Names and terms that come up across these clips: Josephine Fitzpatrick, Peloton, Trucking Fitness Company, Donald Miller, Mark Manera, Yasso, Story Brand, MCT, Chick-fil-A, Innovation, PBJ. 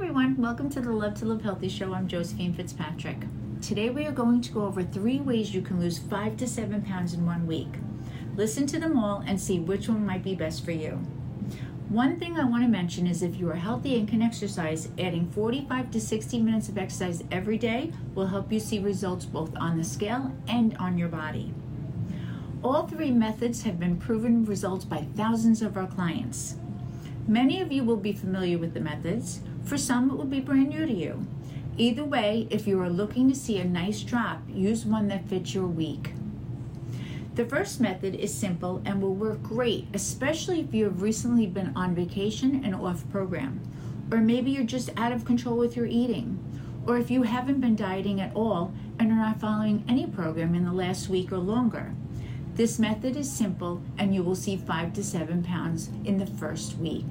everyone, welcome to the Love to Live Healthy show. I'm Josephine Fitzpatrick. Today we are going to go over 3 ways you can lose 5 to 7 pounds in 1 week. Listen to them all and see which one might be best for you. One thing I want to mention is if you are healthy and can exercise, adding 45 to 60 minutes of exercise every day will help you see results both on the scale and on your body. All 3 methods have been proven results by thousands of our clients. Many of you will be familiar with the methods. For some, it will be brand new to you. Either way, if you are looking to see a nice drop, use one that fits your week. The first method is simple and will work great, especially if you have recently been on vacation and off program, or maybe you're just out of control with your eating, or if you haven't been dieting at all and are not following any program in the last week or longer. This method is simple and you will see 5 to 7 pounds in the first week.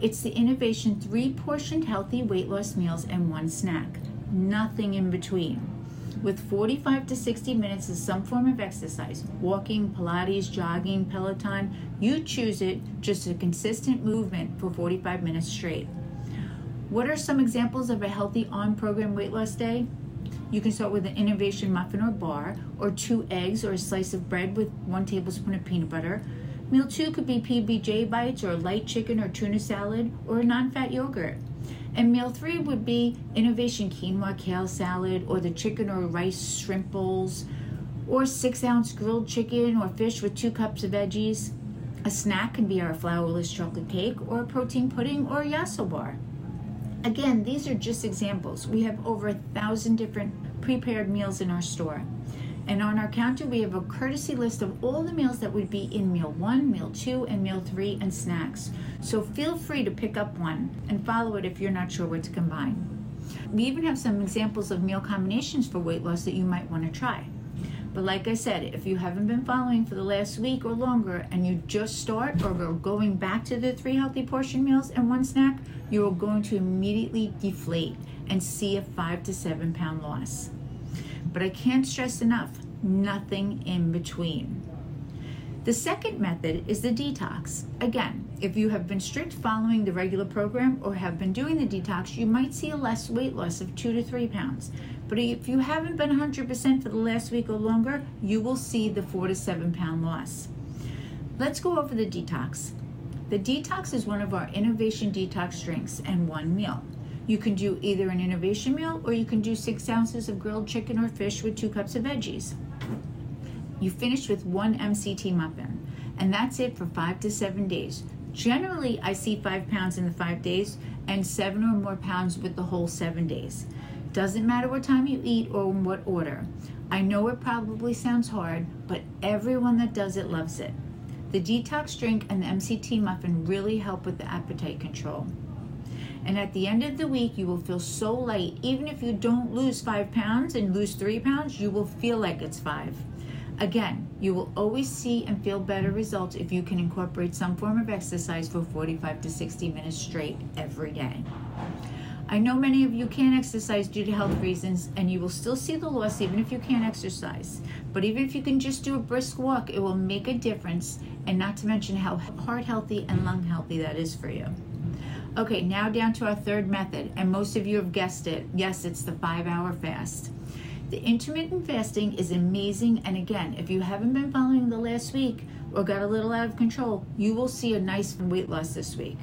It's the Innovation 3-portioned healthy weight loss meals and 1 snack, nothing in between, with 45 to 60 minutes of some form of exercise, walking, Pilates, jogging, Peloton, you choose it, just a consistent movement for 45 minutes straight. What are some examples of a healthy on-program weight loss day? You can start with an Innovation muffin or bar, or 2 eggs or a slice of bread with 1 tablespoon of peanut butter. Meal 2 could be PBJ bites or light chicken or tuna salad or a non-fat yogurt. And meal 3 would be Innovation quinoa kale salad or the chicken or rice shrimp bowls or 6-ounce grilled chicken or fish with 2 cups of veggies. A snack can be our flourless chocolate cake or a protein pudding or a Yasso bar. Again, these are just examples. We have over 1,000 different prepared meals in our store. And on our counter, we have a courtesy list of all the meals that would be in meal 1, meal 2, and meal 3, and snacks. So feel free to pick up one and follow it if you're not sure what to combine. We even have some examples of meal combinations for weight loss that you might want to try. But like I said, if you haven't been following for the last week or longer and you just start or are going back to the 3 healthy portion meals and 1 snack, you are going to immediately deflate and see a 5 to 7 pound loss. But I can't stress enough, nothing in between. The second method is the detox. Again, if you have been strict following the regular program or have been doing the detox, you might see a less weight loss of 2 to 3 pounds. But if you haven't been 100% for the last week or longer, you will see the 4 to 7 pound loss. Let's go over the detox. The detox is one of our Innovation detox drinks and 1 meal. You can do either an Innovation meal or you can do 6 ounces of grilled chicken or fish with 2 cups of veggies. You finish with 1 MCT muffin, and that's it for 5 to 7 days. Generally, I see 5 pounds in the 5 days and 7 or more pounds with the whole 7 days. Doesn't matter what time you eat or in what order. I know it probably sounds hard, but everyone that does it loves it. The detox drink and the MCT muffin really help with the appetite control. And at the end of the week, you will feel so light. Even if you don't lose 5 pounds and lose 3 pounds, you will feel like it's 5. Again, you will always see and feel better results if you can incorporate some form of exercise for 45 to 60 minutes straight every day. I know many of you can't exercise due to health reasons, and you will still see the loss even if you can't exercise. But even if you can just do a brisk walk, it will make a difference, and not to mention how heart healthy and lung healthy that is for you. Okay, now down to our third method, and most of you have guessed it. Yes, it's the 5-hour fast. The intermittent fasting is amazing, and again, if you haven't been following the last week or got a little out of control, you will see a nice weight loss this week.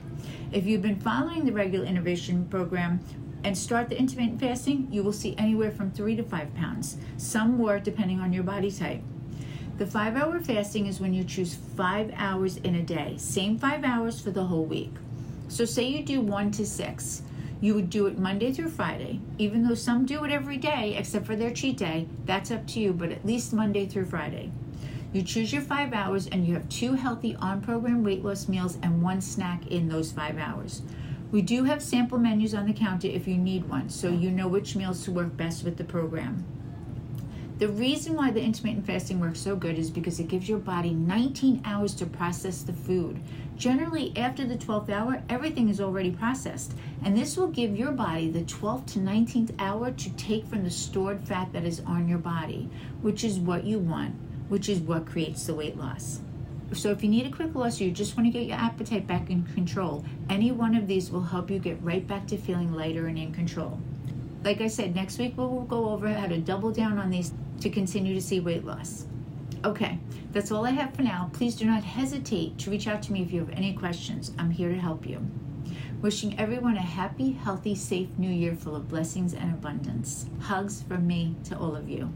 If you've been following the regular Innovation program and start the intermittent fasting, you will see anywhere from 3 to 5 pounds, some more depending on your body type. The 5-hour fasting is when you choose 5 hours in a day, same 5 hours for the whole week. So say you do 1 to 6. You would do it Monday through Friday, even though some do it every day except for their cheat day. That's up to you, but at least Monday through Friday. You choose your 5 hours and you have 2 healthy on-program weight loss meals and 1 snack in those 5 hours. We do have sample menus on the counter if you need one, so you know which meals to work best with the program. The reason why the intermittent fasting works so good is because it gives your body 19 hours to process the food. Generally, after the 12th hour, everything is already processed, and this will give your body the 12th to 19th hour to take from the stored fat that is on your body, which is what you want, which is what creates the weight loss. So if you need a quick loss, you just want to get your appetite back in control, any one of these will help you get right back to feeling lighter and in control. Like I said, next week we'll go over how to double down on these to continue to see weight loss. Okay, that's all I have for now. Please do not hesitate to reach out to me if you have any questions. I'm here to help you. Wishing everyone a happy, healthy, safe new year full of blessings and abundance. Hugs from me to all of you.